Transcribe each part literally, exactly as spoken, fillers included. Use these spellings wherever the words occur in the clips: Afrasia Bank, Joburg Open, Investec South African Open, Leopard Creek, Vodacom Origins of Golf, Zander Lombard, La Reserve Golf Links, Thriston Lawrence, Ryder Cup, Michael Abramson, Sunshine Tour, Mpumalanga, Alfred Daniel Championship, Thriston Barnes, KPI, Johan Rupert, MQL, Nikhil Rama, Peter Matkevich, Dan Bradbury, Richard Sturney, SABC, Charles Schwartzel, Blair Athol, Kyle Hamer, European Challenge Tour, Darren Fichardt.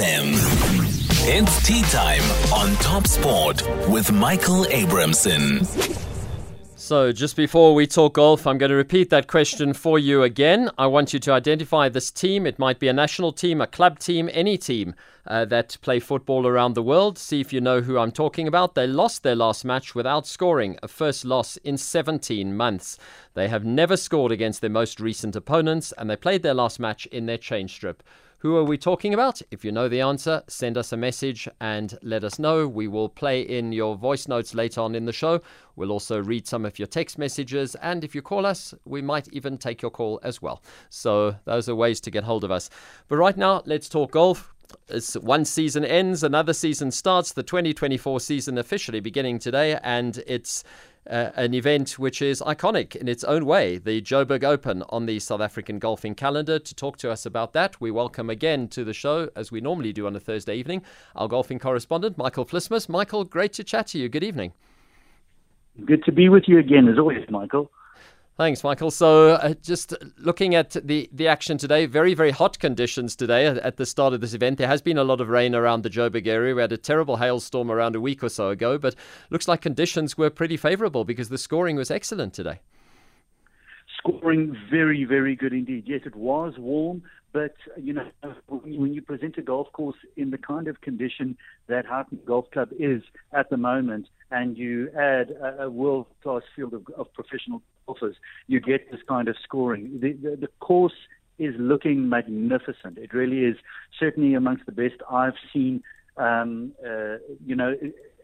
F M. It's tea time on Top Sport with Michael Abramson. So just before we talk golf, I'm going to repeat that question for you again. I want you to identify this team. It might be a national team, a club team, any team uh, that play football around the world. See if you know who I'm talking about. They lost their last match without scoring, a first loss in seventeen months. They have never scored against their most recent opponents, and they played their last match in their change strip. Who are we talking about? If you know the answer, send us a message and let us know. We will play in your voice notes later on in the show. We'll also read some of your text messages. And if you call us, we might even take your call as well. So those are ways to get hold of us. But right now, let's talk golf. As one season ends, another season starts. The twenty twenty-four season officially beginning today. And it's Uh, an event which is iconic in its own way, the Joburg Open on the South African golfing calendar. To talk to us about that, we welcome again to the show, as we normally do on a Thursday evening, our golfing correspondent, Michael Vlismas. Michael, great to chat to you. Good evening. Good to be with you again, as always, Michael. Thanks, Michael. So uh, just looking at the, the action today, very, very hot conditions today at, at the start of this event. There has been a lot of rain around the Joburg area. We had a terrible hailstorm around a week or so ago, but looks like conditions were pretty favourable because the scoring was excellent today. Scoring very, very good indeed. Yes, it was warm, but, you know, when you present a golf course in the kind of condition that Houghton Golf Club is at the moment, and you add a, a world-class field of, of professional golfers, you get this kind of scoring. The, the, the course is looking magnificent. It really is certainly amongst the best I've seen, um, uh, you know,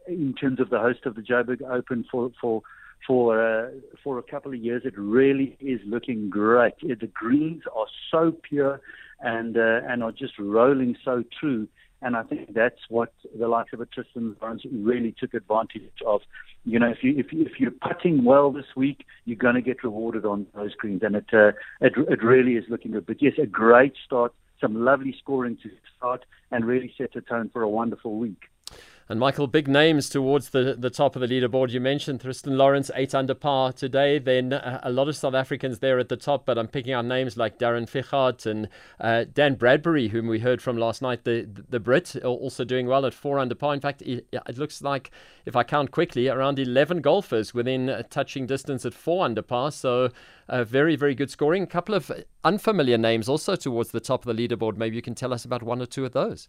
in terms of the host of the Joburg Open for for. For uh, for a couple of years. It really is looking great. The greens are so pure and uh, and are just rolling so true. And I think that's what the likes of a Thriston Barnes really took advantage of. You know, if you if, you, if you're putting well this week, you're going to get rewarded on those greens. And it uh, it it really is looking good. But yes, a great start. Some lovely scoring to start, and really set the tone for a wonderful week. And Michael, big names towards the, the top of the leaderboard. You mentioned Thriston Lawrence, eight under par today. Then uh, a lot of South Africans there at the top, but I'm picking out names like Darren Fichardt and uh, Dan Bradbury, whom we heard from last night, the, the Brit, also doing well at four under par. In fact, it, it looks like, if I count quickly, around eleven golfers within a touching distance at four under par. So uh, very, very good scoring. A couple of unfamiliar names also towards the top of the leaderboard. Maybe you can tell us about one or two of those.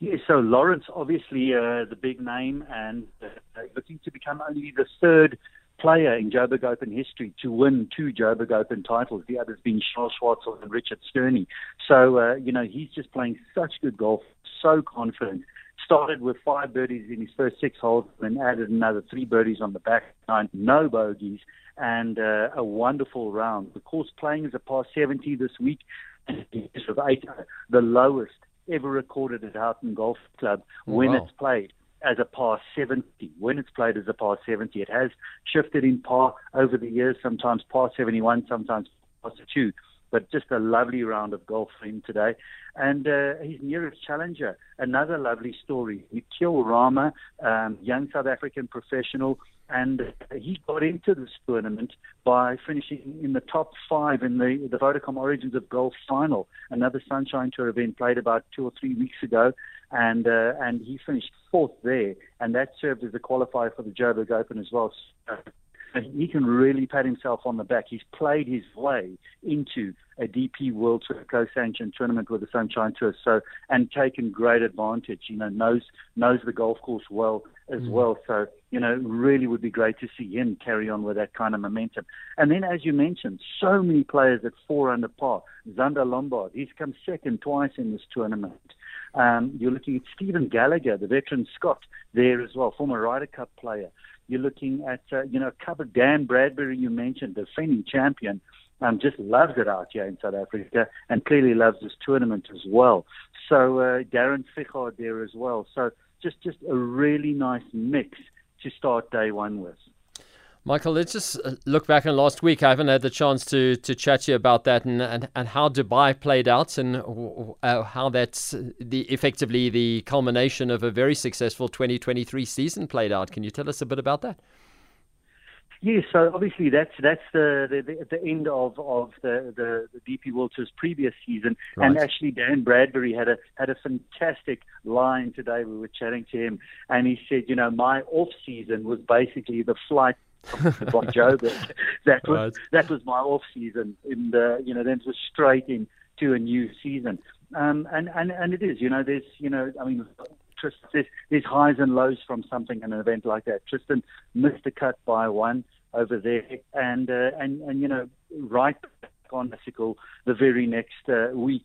Yes, yeah, so Lawrence, obviously uh, the big name, and uh, looking to become only the third player in Joburg Open history to win two Joburg Open titles, the others being Charles Schwartzel and Richard Sturney. So, uh, you know, he's just playing such good golf, so confident. Started with five birdies in his first six holes and added another three birdies on the back nine, no bogeys, and uh, a wonderful round. The course playing is a par seventy this week, and he's with eight, the lowest ever recorded at Houghton Golf Club when wow. it's played as a par seventy. When it's played as a par seventy, it has shifted in par over the years, sometimes par seventy-one, sometimes par seventy-two. But just a lovely round of golf for him today. And uh, his nearest challenger, another lovely story, Nikhil Rama, um, young South African professional. And he got into this tournament by finishing in the top five in the, the Vodacom Origins of Golf final, another Sunshine Tour event played about two or three weeks ago. And uh, and he finished fourth there. And that served as the qualifier for the Joburg Open as well. So he can really pat himself on the back. He's played his way into a D P World Tour co-sanctioned tournament with the Sunshine Tour, so and taken great advantage. You know, knows knows the golf course well as mm. well. So you know, really would be great to see him carry on with that kind of momentum. And then, as you mentioned, so many players at four under par. Zander Lombard, he's come second twice in this tournament. Um, you're looking at Stephen Gallagher, the veteran Scot, there as well, former Ryder Cup player. You're looking at, uh, you know, covered Dan Bradbury, you mentioned, the defending champion, um, just loves it out here in South Africa and clearly loves this tournament as well. So uh, Darren Fichardt there as well. So just, just a really nice mix to start day one with. Michael, let's just look back on last week. I haven't had the chance to, to chat to you about that and, and, and how Dubai played out and uh, how that's the effectively the culmination of a very successful twenty twenty-three season played out. Can you tell us a bit about that? Yes, so obviously that's that's the the, the end of of the, the, the D P World Tour's previous season, right. And actually Dan Bradbury had a had a fantastic line today. We were chatting to him, and he said, you know, my off season was basically the flight from Joburg. That was right. That was my off season, in the you know then it was straight in to a new season, um, and and and it is you know there's you know I mean. Tristan, there's, there's highs and lows from something in an event like that. Tristan missed a cut by one over there, and uh, and and you know, right back on bicycle the very next uh, week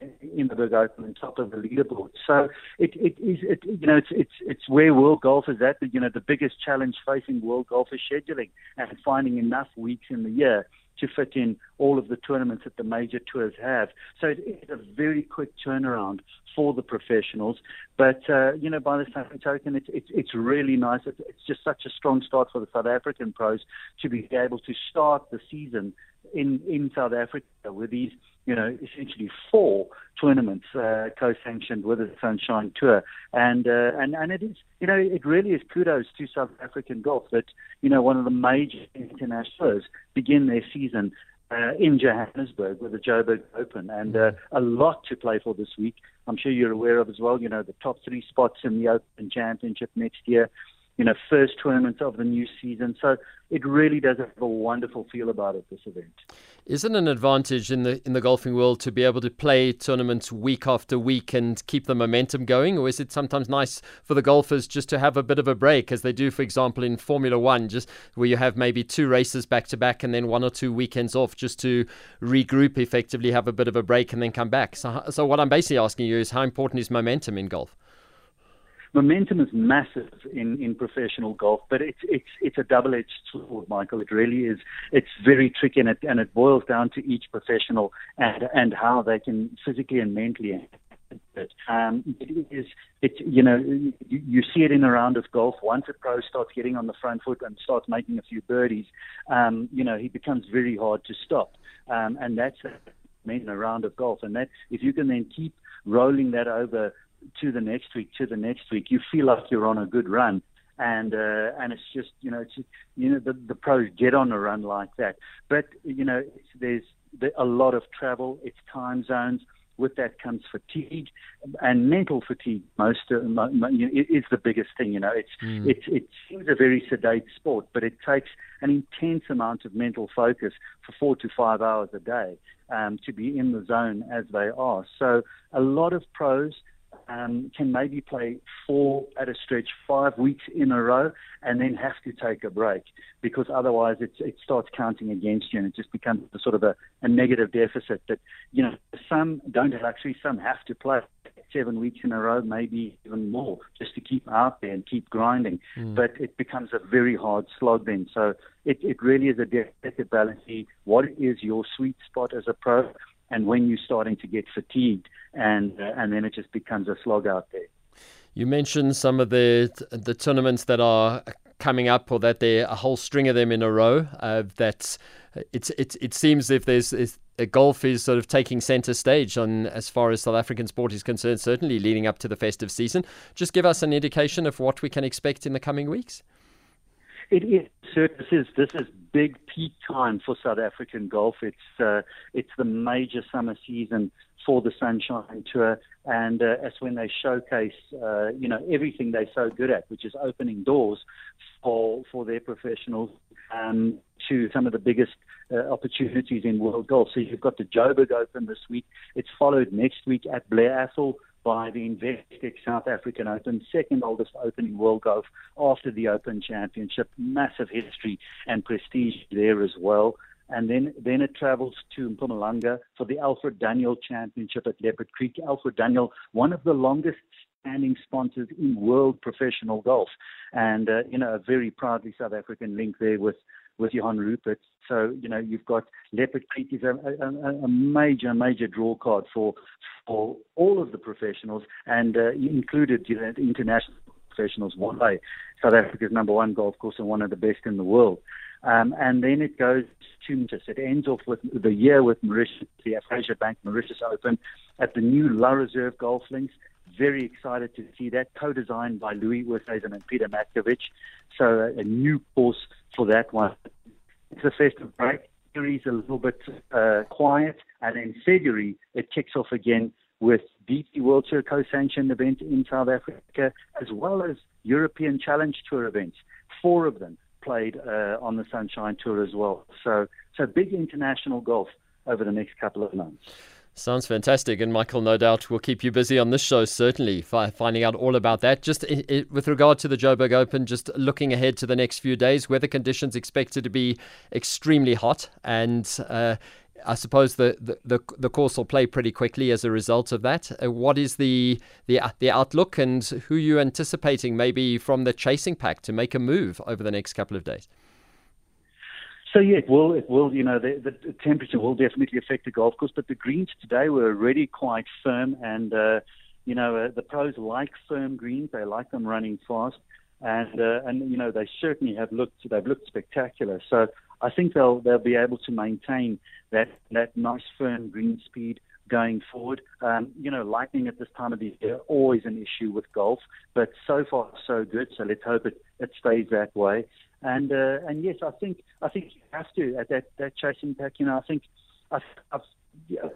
in the Joburg Open, on top of the leaderboard. So it it is it you know it's it's it's where world golf is at. You know, the biggest challenge facing world golf is scheduling and finding enough weeks in the year to fit in all of the tournaments that the major tours have. So it's a very quick turnaround for the professionals. But, uh, you know, by the same token, it's, it's, it's really nice. It's, it's just such a strong start for the South African pros to be able to start the season in, in South Africa with these, you know, essentially four tournaments uh, co-sanctioned with the Sunshine Tour. And, uh, and and it is, you know, it really is kudos to South African golf that, you know, one of the major internationals begin their season uh, in Johannesburg with the Joburg Open. And uh, a lot to play for this week. I'm sure you're aware of as well, you know, the top three spots in the Open Championship next year, you know, first tournament of the new season. So it really does have a wonderful feel about it, this event. Isn't an advantage in the in the golfing world to be able to play tournaments week after week and keep the momentum going? Or is it sometimes nice for the golfers just to have a bit of a break, as they do, for example, in Formula One, just where you have maybe two races back to back and then one or two weekends off just to regroup, effectively have a bit of a break and then come back? So, so what I'm basically asking you is, how important is momentum in golf? Momentum is massive in, in professional golf, but it's it's it's a double-edged sword, Michael. It really is. It's very tricky, and it and it boils down to each professional and and how they can physically and mentally handle it. Um, it is it you know you, you see it in a round of golf. Once a pro starts getting on the front foot and starts making a few birdies, um, you know he becomes very hard to stop, um, and that's in a round of golf. And that if you can then keep rolling that over to the next week, to the next week, you feel like you're on a good run, and uh, and it's just you know it's just, you know the, the pros get on a run like that. But you know it's, there's a lot of travel, it's time zones. With that comes fatigue, and mental fatigue. Most uh, is the biggest thing. You know, it's mm. it's it seems a very sedate sport, but it takes an intense amount of mental focus for four to five hours a day um, to be in the zone as they are. So a lot of pros Um, can maybe play four at a stretch, five weeks in a row, and then have to take a break, because otherwise it's, it starts counting against you, and it just becomes a sort of a, a negative deficit that, you know, some don't have luxury, some have to play seven weeks in a row, maybe even more, just to keep out there and keep grinding. Mm. But it becomes a very hard slog then. So it, it really is a delicate balance. What is your sweet spot as a pro? And when you're starting to get fatigued, and uh, and then it just becomes a slog out there. You mentioned some of the the tournaments that are coming up, or that there are a whole string of them in a row. Uh, that it's it it seems if there's if golf is sort of taking centre stage on as far as South African sport is concerned, certainly leading up to the festive season. Just give us an indication of what we can expect in the coming weeks. It is. This is this is big peak time for South African golf. It's uh, it's the major summer season for the Sunshine Tour, and uh, that's when they showcase uh, you know everything they're so good at, which is opening doors for for their professionals um, to some of the biggest uh, opportunities in world golf. So you've got the Joburg Open this week. It's followed next week at Blair Athol by the Investec South African Open, second oldest open in world golf after the Open Championship. Massive history and prestige there as well. And then, then it travels to Mpumalanga for the Alfred Daniel Championship at Leopard Creek. Alfred Daniel, one of the longest standing sponsors in world professional golf. And, uh, you know, a very proudly South African link there with with Johan Rupert. So, you know, you've got Leopard Creek is a, a, a major, major draw card for for all of the professionals, and uh, included, you know, international professionals, one day, South Africa's number one golf course and one of the best in the world. Um, and then it goes to Mauritius. It ends off with the year with Mauritius, the Afrasia Bank Mauritius Open at the new La Reserve Golf Links. Very excited to see that, co-designed by Louis Wurzezen and Peter Matkevich. So a, a new course for that one. It's a festive break. January is a little bit uh, quiet, and in February it kicks off again with D P World Tour co-sanctioned event in South Africa, as well as European Challenge Tour events. Four of them played uh, on the Sunshine Tour as well. So, so big international golf over the next couple of months. Sounds fantastic. And Michael, no doubt we'll keep you busy on this show, certainly, fi- finding out all about that. Just it, it, with regard to the Joburg Open, just looking ahead to the next few days, weather conditions expected to be extremely hot. And uh, I suppose the, the, the, the course will play pretty quickly as a result of that. Uh, what is the, the, the outlook, and who are you anticipating maybe from the chasing pack to make a move over the next couple of days? So, yeah, it will, it will, you know, the, the temperature will definitely affect the golf course, but the greens today were already quite firm, and, uh, you know, uh, the pros like firm greens. They like them running fast, and, uh, and you know, they certainly have looked, they've looked spectacular. So I think they'll they'll be able to maintain that, that nice firm green speed going forward. Um, you know, lightning at this time of the year, always an issue with golf, but so far so good, so let's hope it, it stays that way. And uh, and yes, I think I think you have to at that, that chasing pack. You know, I think I've, I've,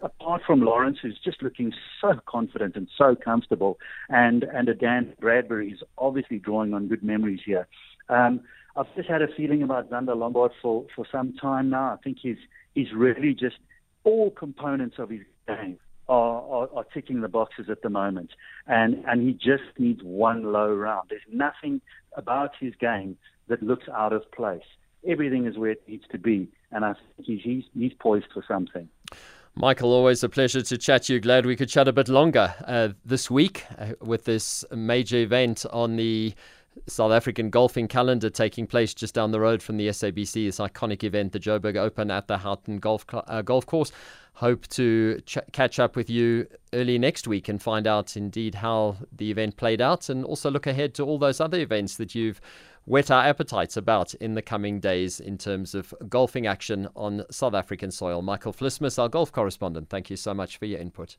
apart from Lawrence, who's just looking so confident and so comfortable, and and a Dan Bradbury is obviously drawing on good memories here. Um, I've just had a feeling about Zander Lombard for, for some time now. I think he's he's really just all components of his game are, are, are ticking the boxes at the moment, and and he just needs one low round. There's nothing about his game that looks out of place. Everything is where it needs to be, and I think he's, he's poised for something. Michael, always a pleasure to chat to you. Glad we could chat a bit longer uh, this week uh, with this major event on the South African golfing calendar taking place just down the road from the S A B C, this iconic event, the Joburg Open at the Houghton Golf Cl- uh, Golf Course. Hope to ch- catch up with you early next week and find out indeed how the event played out, and also look ahead to all those other events that you've whet our appetites about in the coming days in terms of golfing action on South African soil. Michael Vlismas, our golf correspondent, thank you so much for your input.